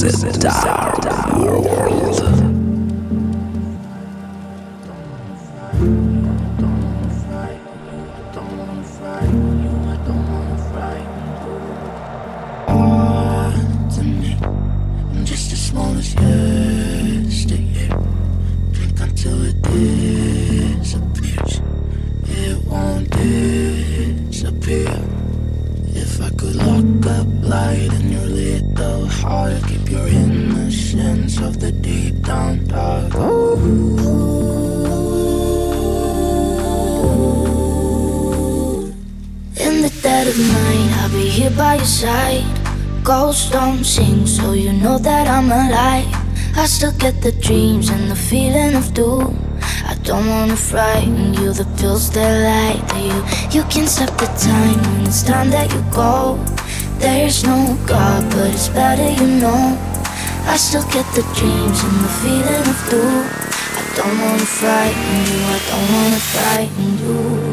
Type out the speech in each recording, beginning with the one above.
the dark world. Hold to me, I'm just the smallest yesterday. Drink until it disappears. It won't disappear. If I could lock up light in your little heart, keep your innocence of the deep down dark. Ooh. In the dead of night, I'll be here by your side. Ghosts don't sing, so you know that I'm alive. I still get the dreams and the feeling of doom. I don't wanna frighten you, the pills that lie to you. You can stop the time when it's time that you go. There's no God, but it's better you know. I still get the dreams and the feeling of doom. I don't wanna frighten you, I don't wanna frighten you.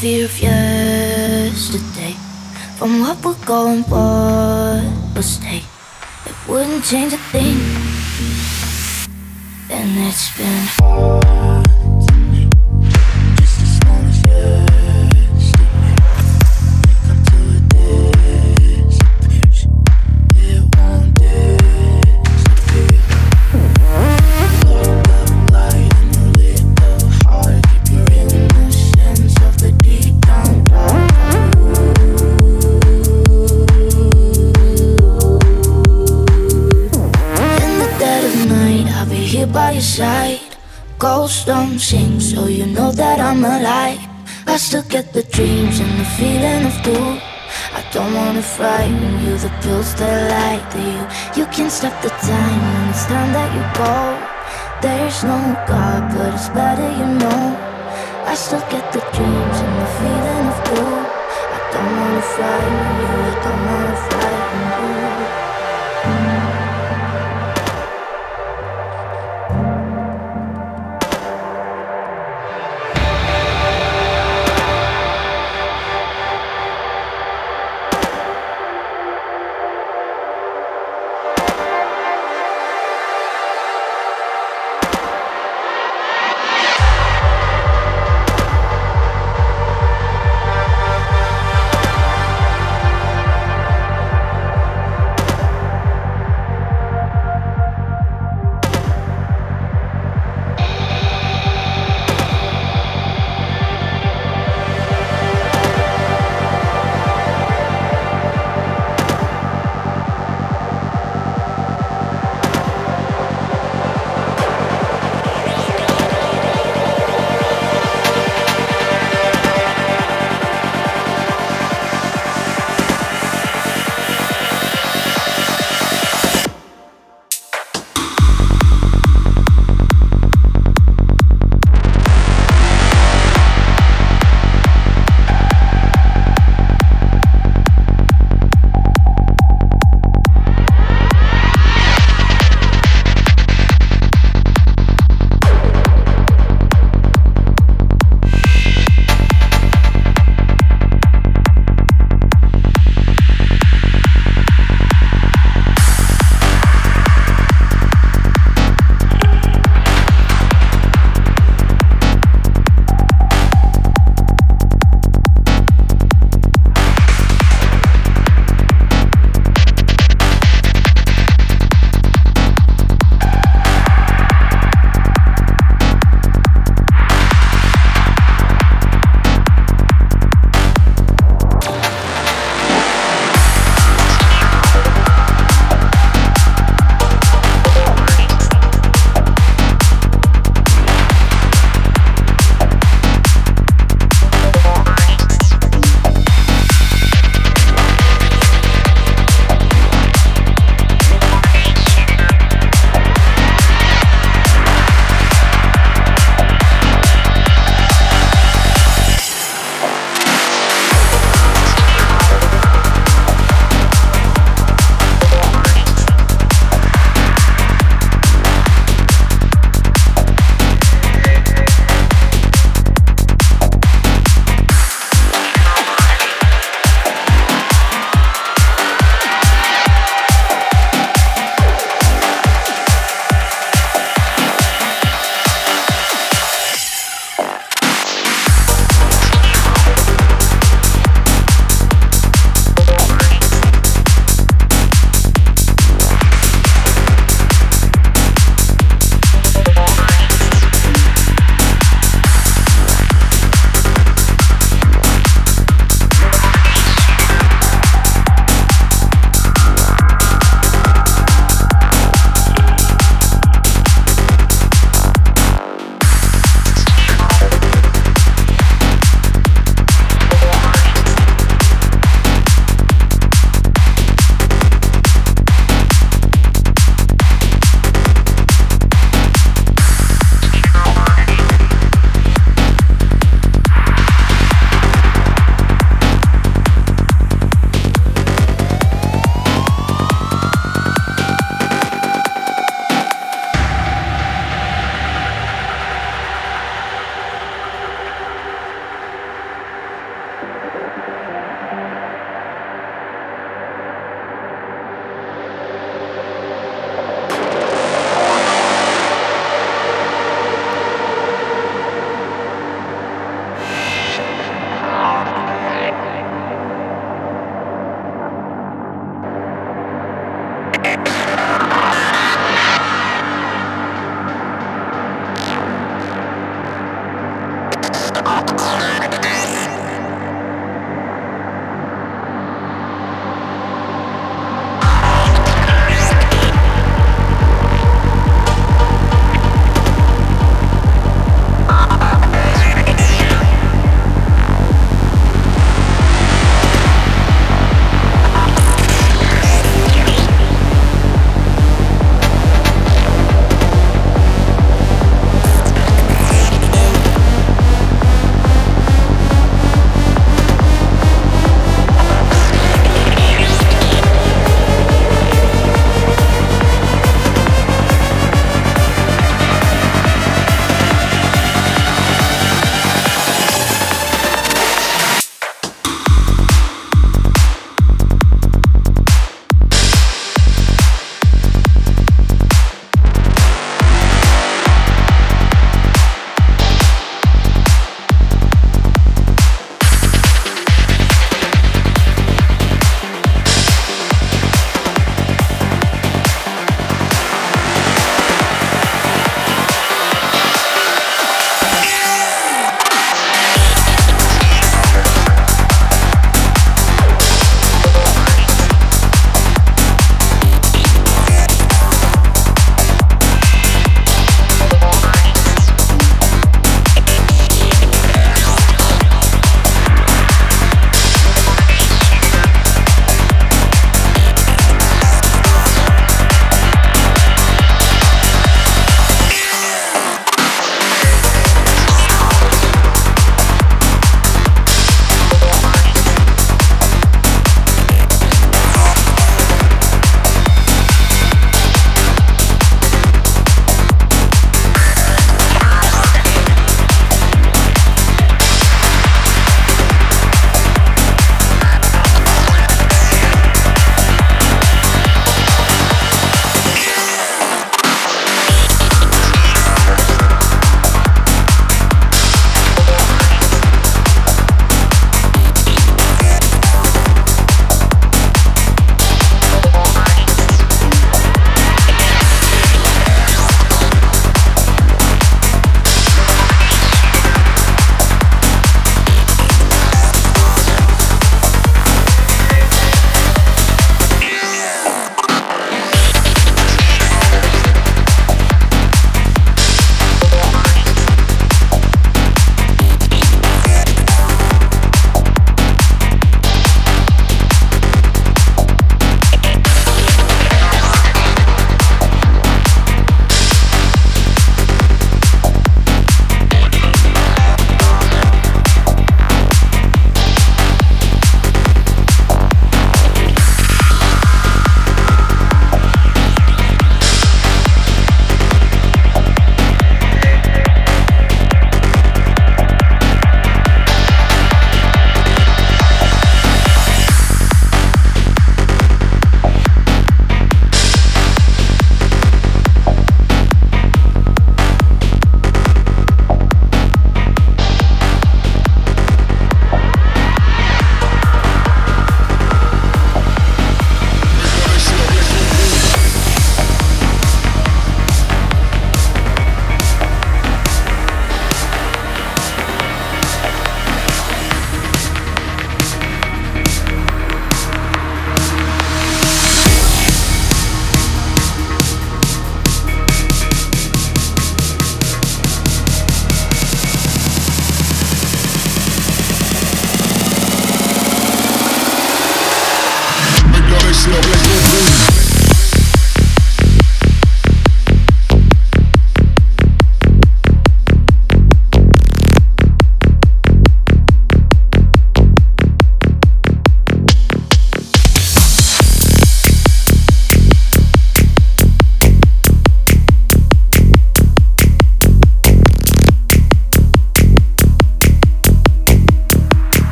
Fear of yesterday, from what we're going for, we'll stay. It wouldn't change a thing, and it's been hard to me, just as long as yesterday. Until it disappears, it won't disappear. Look up light in your little heart, keep your innocence of the deep. your side. Ghosts don't sing, so you know that I'm alive. I still get the dreams and the feeling of doom. I don't wanna frighten you, the pills that lie to you. You can stop the time when it's time that you go. There's no God, but it's better you know. I still get the dreams and the feeling of doom. I don't wanna frighten you, I don't wanna frighten you.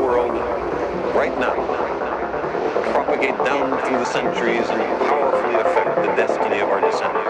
the world right now, propagate down through the centuries and powerfully affect the destiny of our descendants.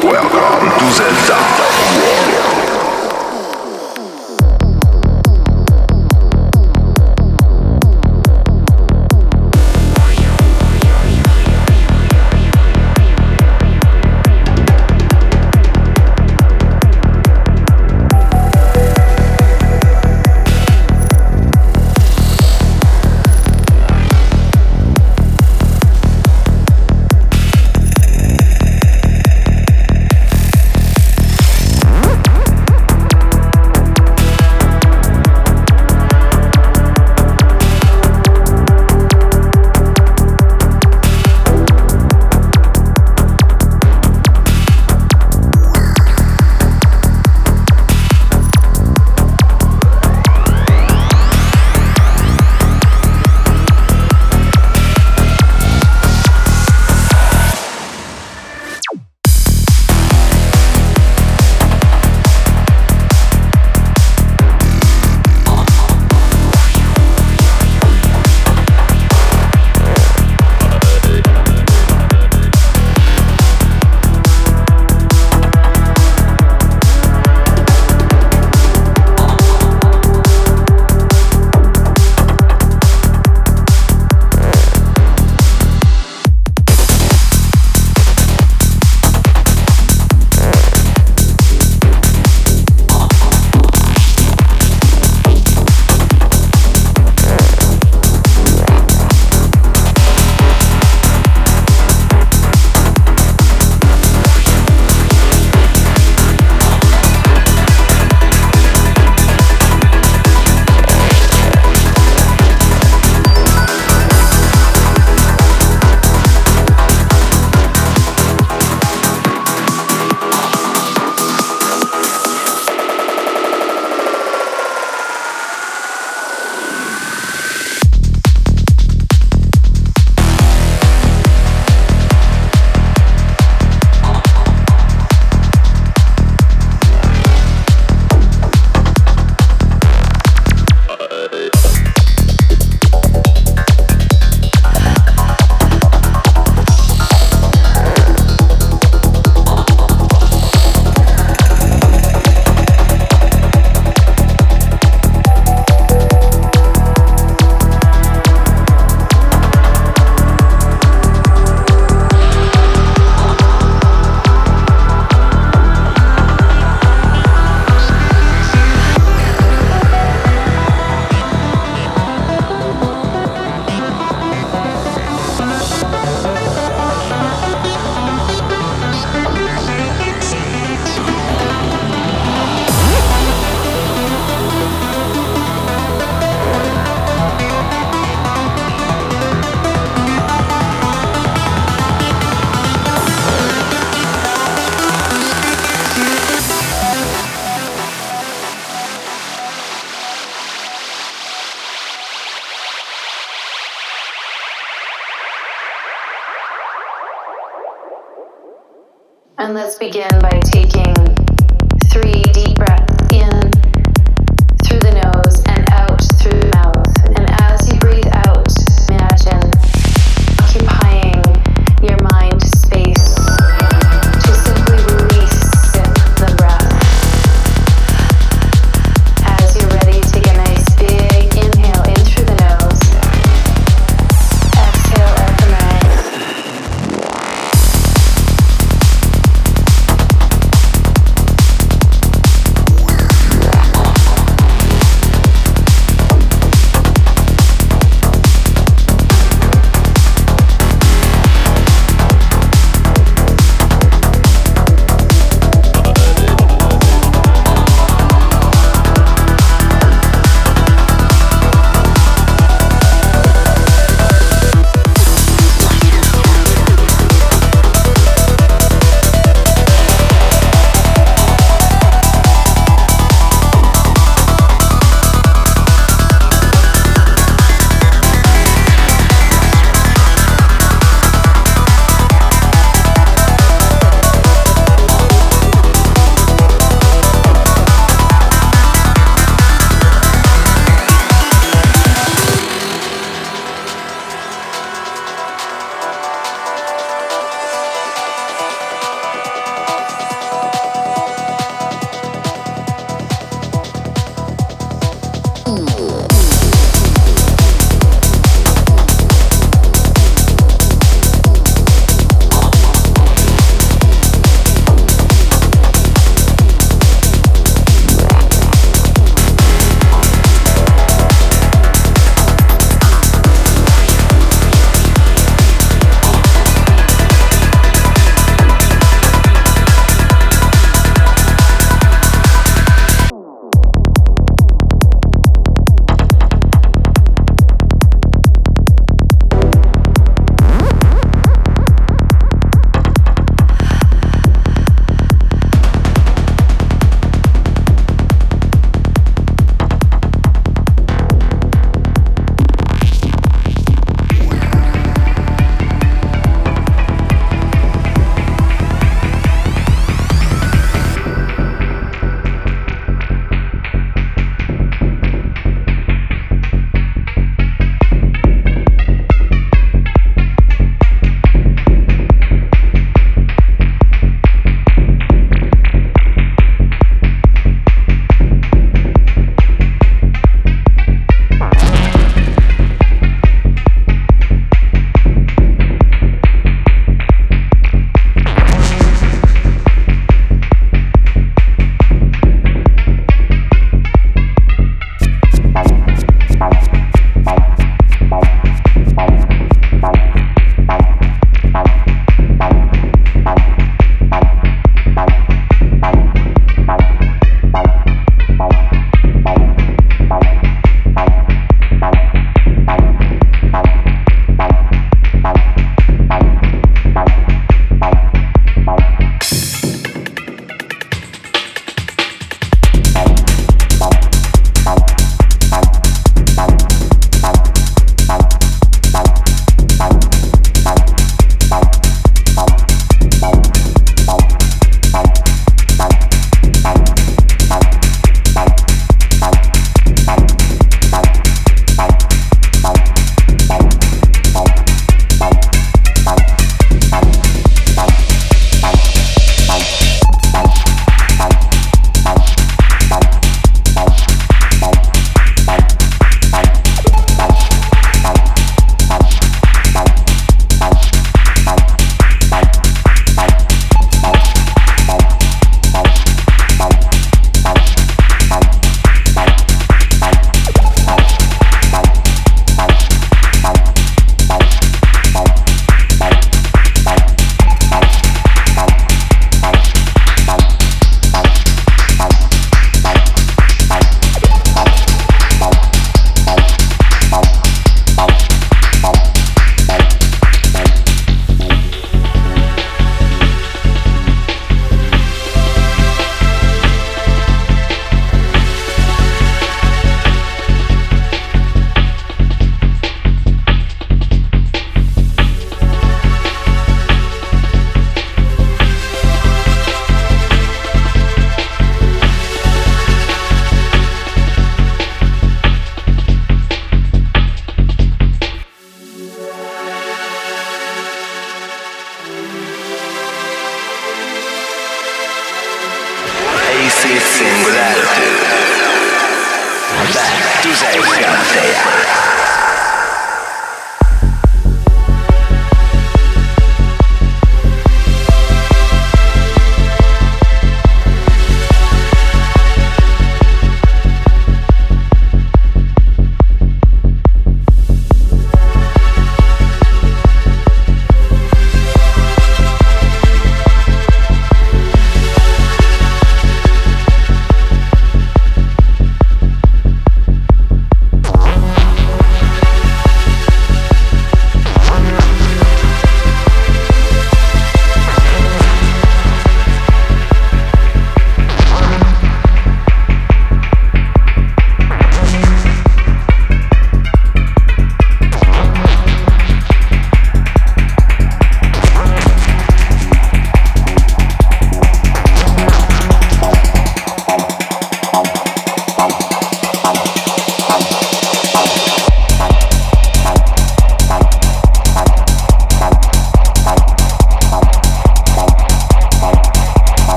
Welcome to the top. And let's begin by taking 3 deep breaths in through the nose and out through the mouth. And as you breathe out, imagine occupying your mind space to simply release the breath. As you're ready, take a nice big inhale in through the nose. Exhale out the mouth.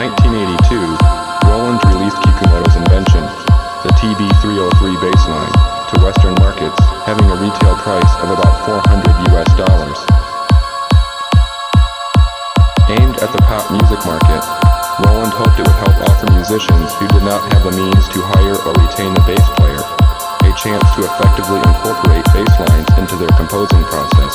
1982, Roland released Kikumoto's invention, the TB303 baseline, to Western markets, having a retail price of about $400. Aimed at the pop music market, Roland hoped it would help offer musicians who did not have the means to hire or retain a bass player a chance to effectively incorporate bass lines into their composing process.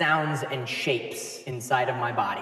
sounds and shapes inside of my body.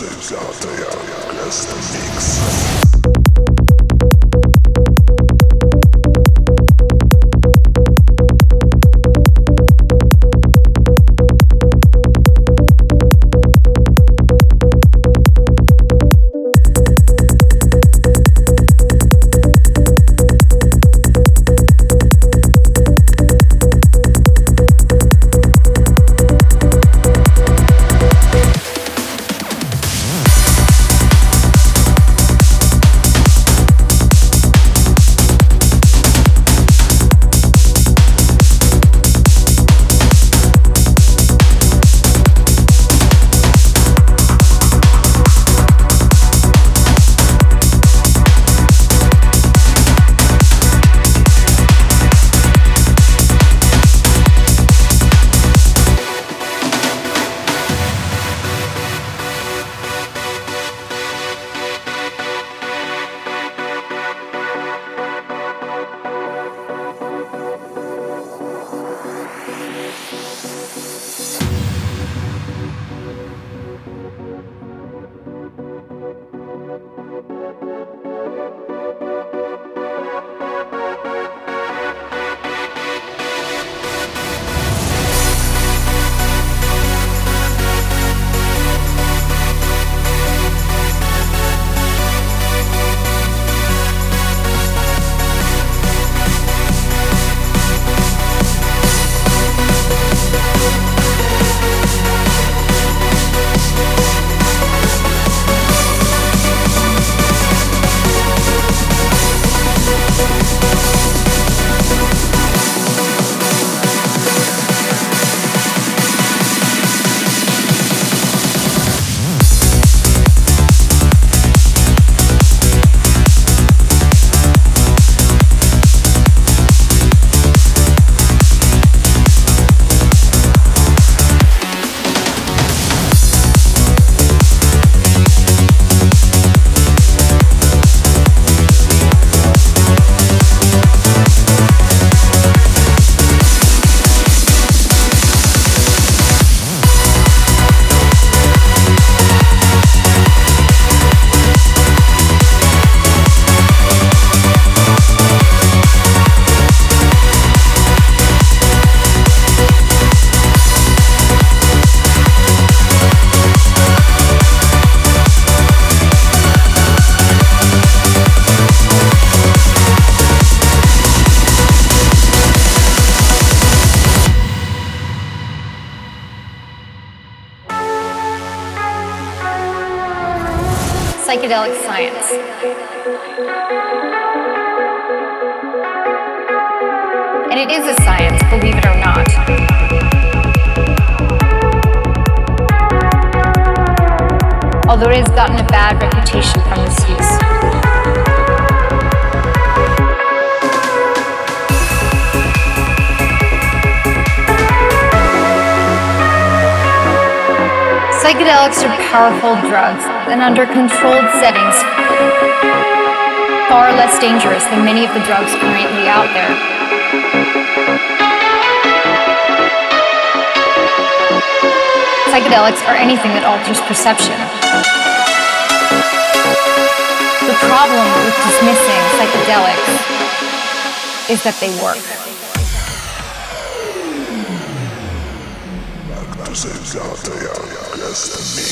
Psychedelic science. And it is a science, believe it or not. Although it has gotten a bad reputation from misuse. Psychedelics are powerful drugs, and under controlled settings, far less dangerous than many of the drugs currently out there. Psychedelics are anything that alters perception. The problem with dismissing psychedelics is that they work. Mix.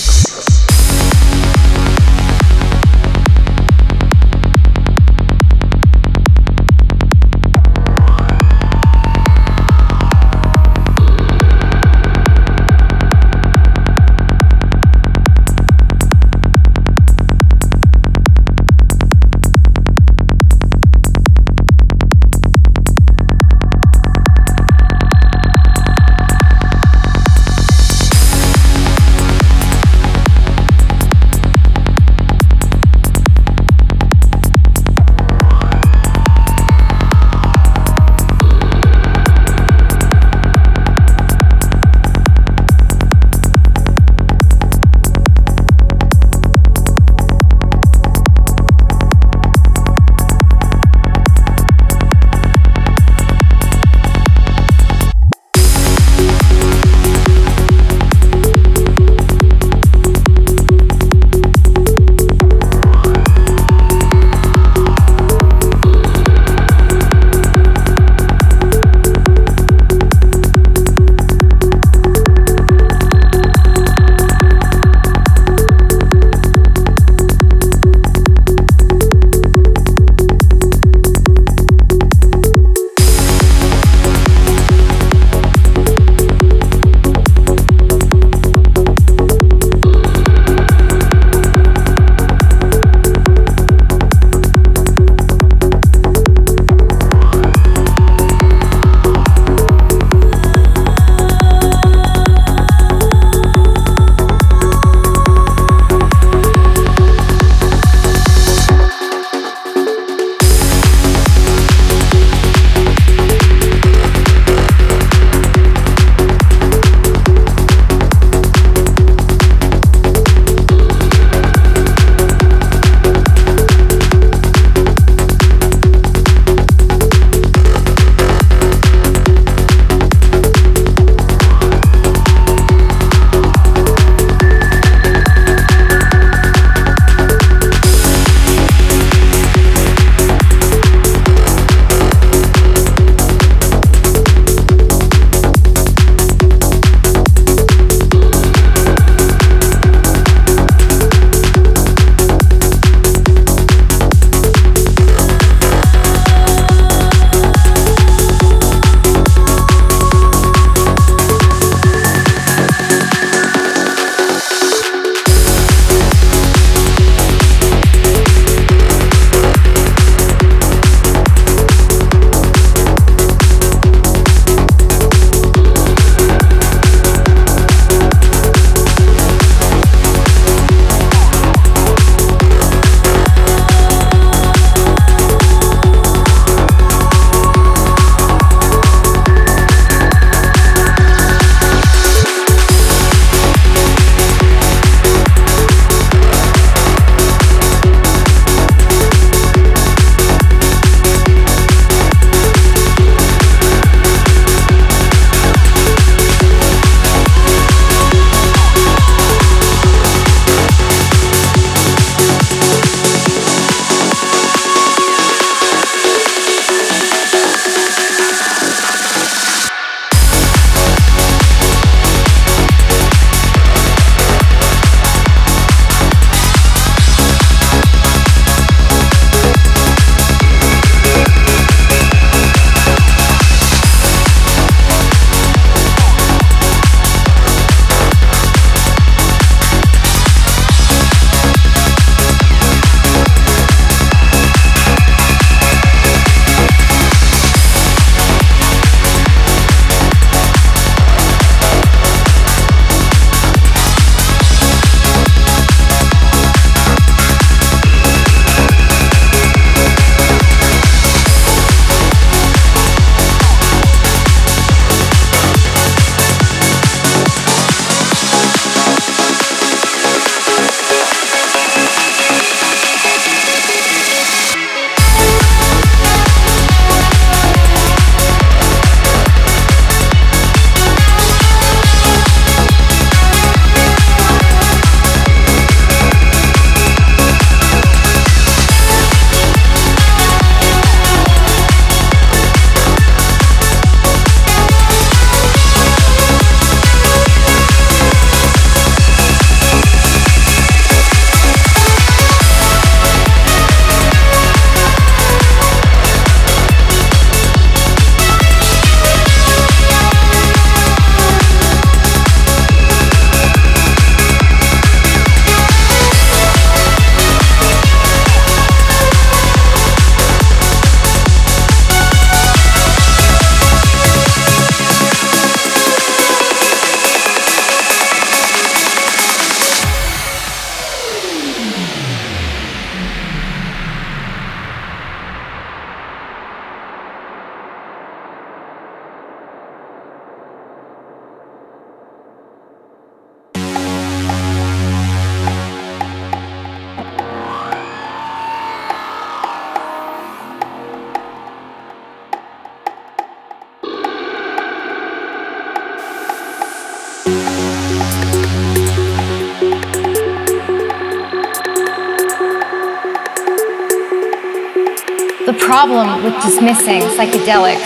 The problem with dismissing psychedelics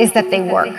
is that they work.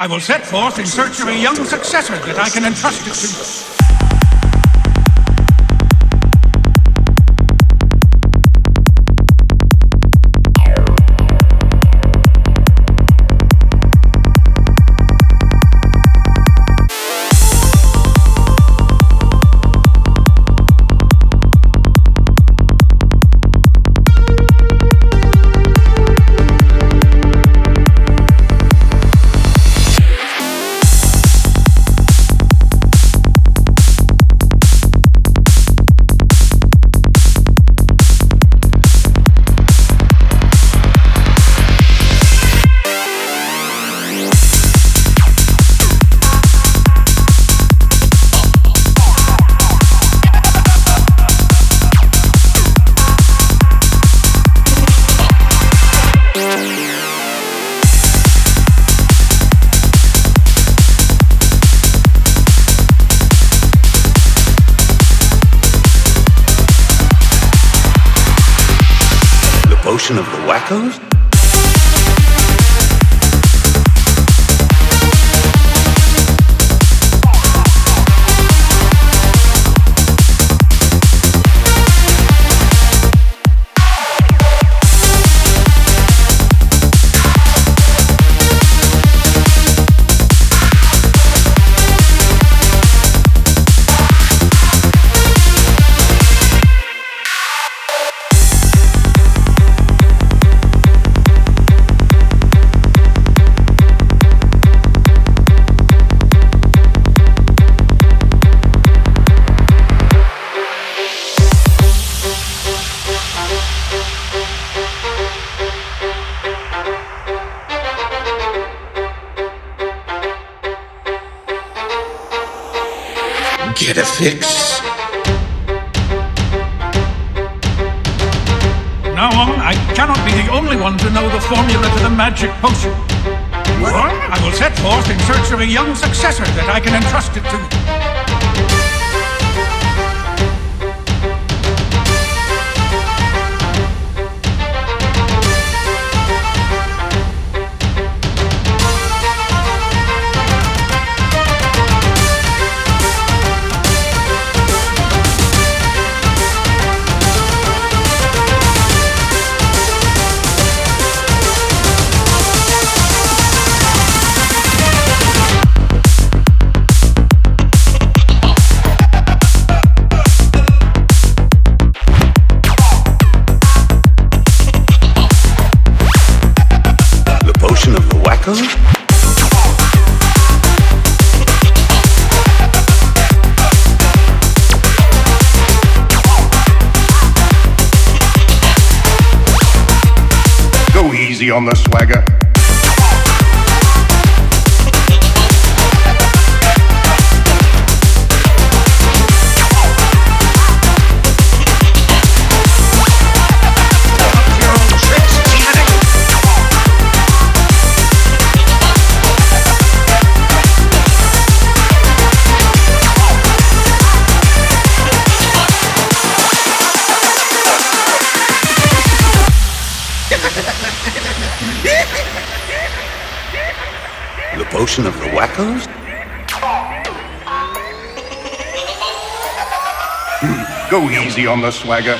I will set forth in search of a young successor that I can entrust it to. Ocean of the Wackos? Get a fix. Now on, I cannot be the only one to know the formula to the magic potion. What? I will set forth in search of a young successor that I can entrust it to. easy on the swagger. The potion of the wackos? Go easy on the swagger.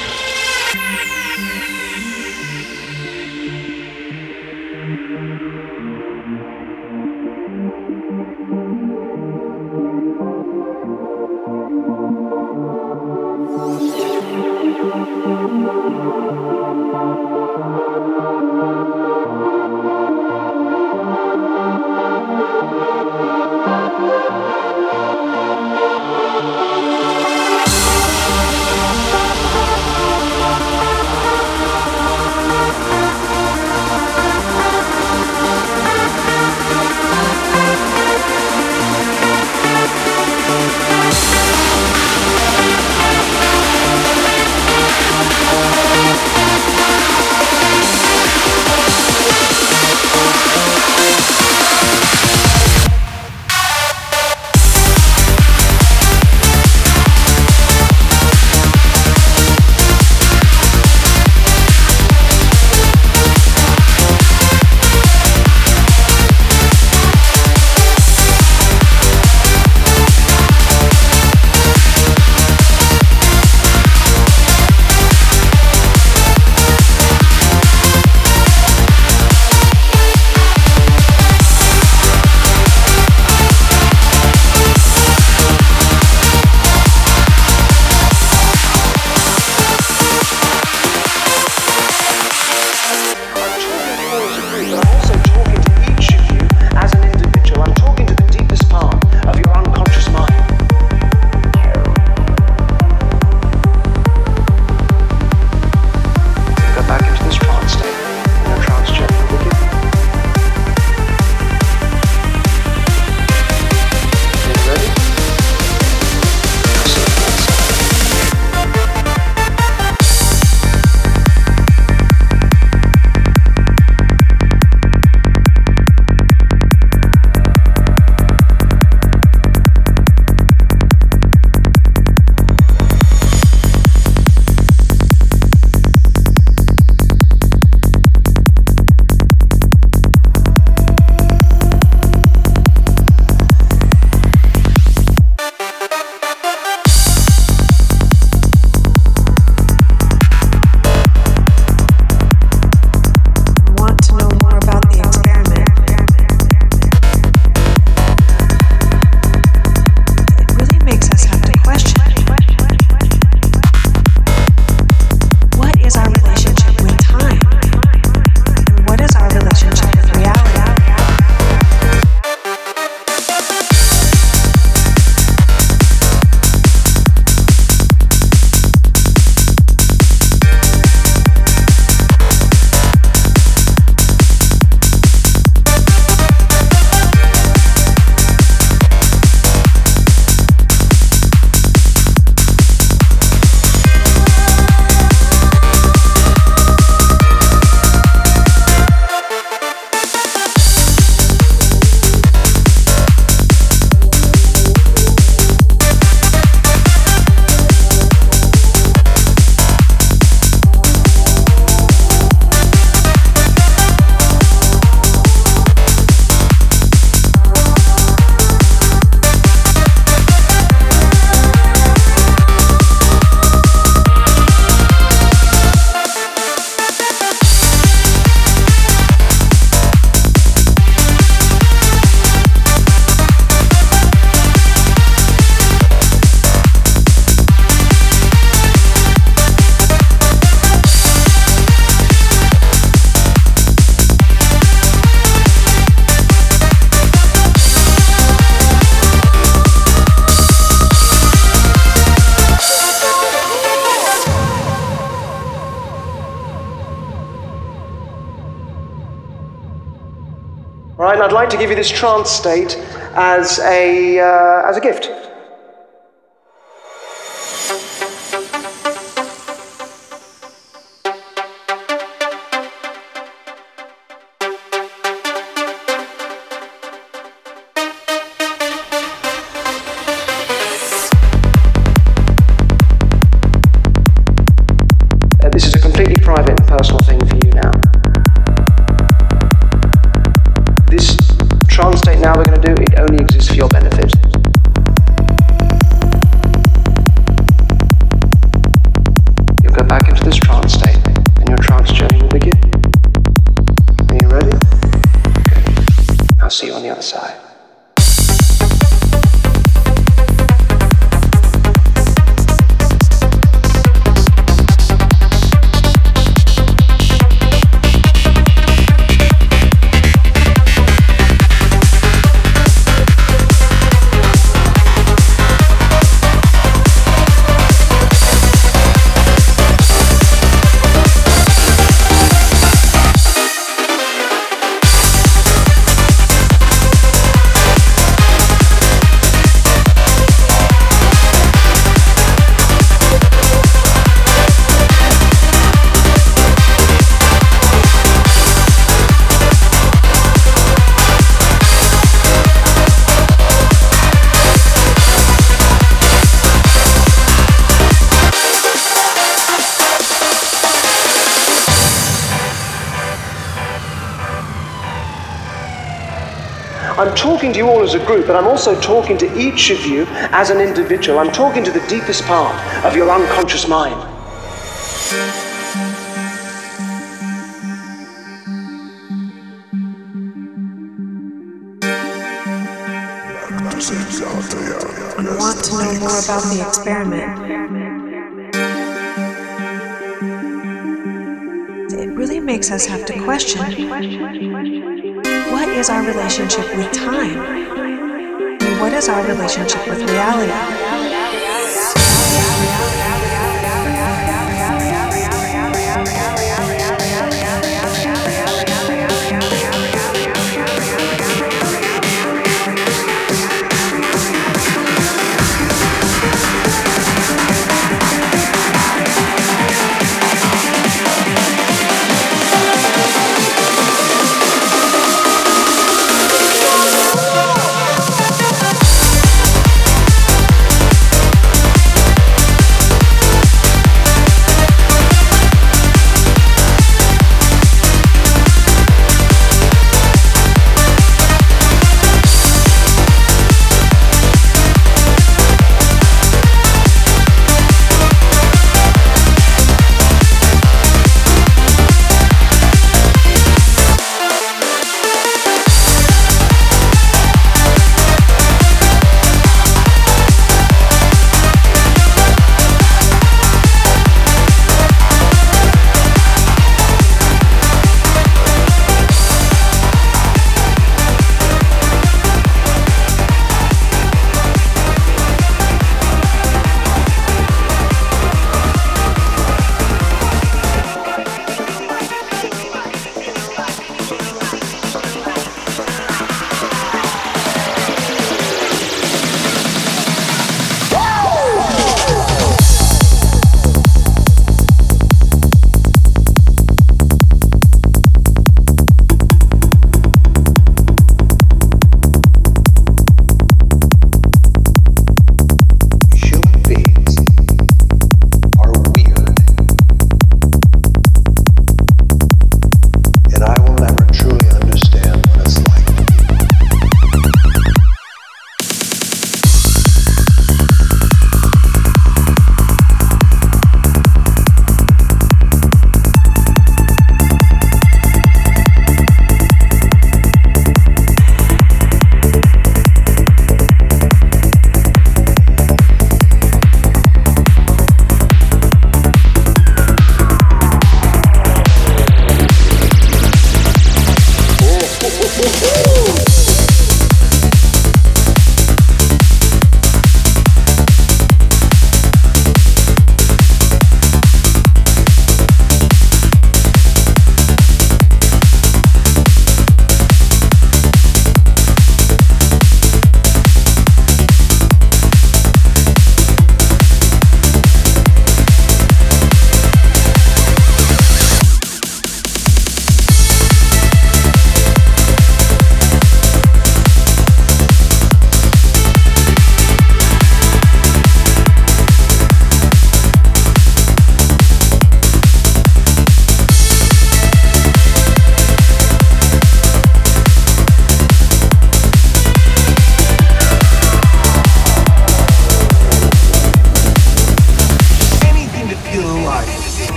right? And I'd like to give you this trance state as a gift. I'm talking to you all as a group, but I'm also talking to each of you as an individual. I'm talking to the deepest part of your unconscious mind. I want to know more about the experiment. It really makes us have to question. What is our relationship with time? And what is our relationship with reality?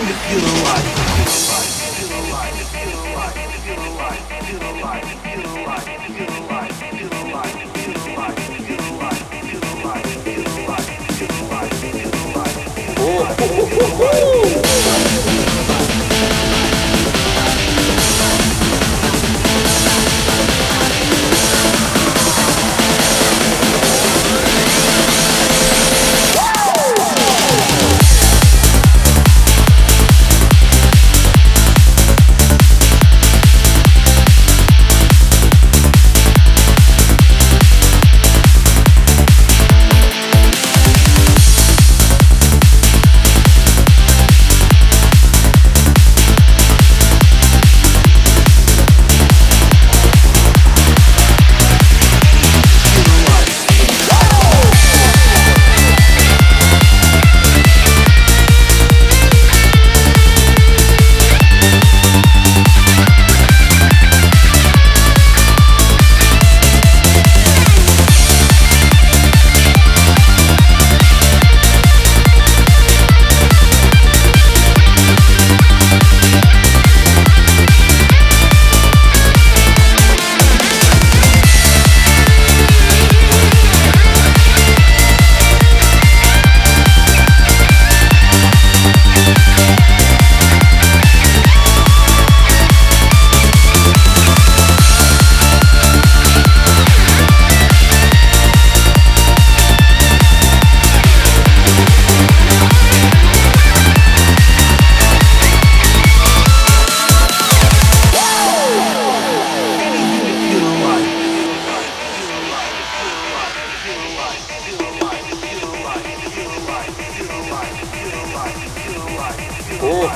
Oh,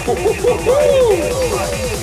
ho, ho, ho, ho.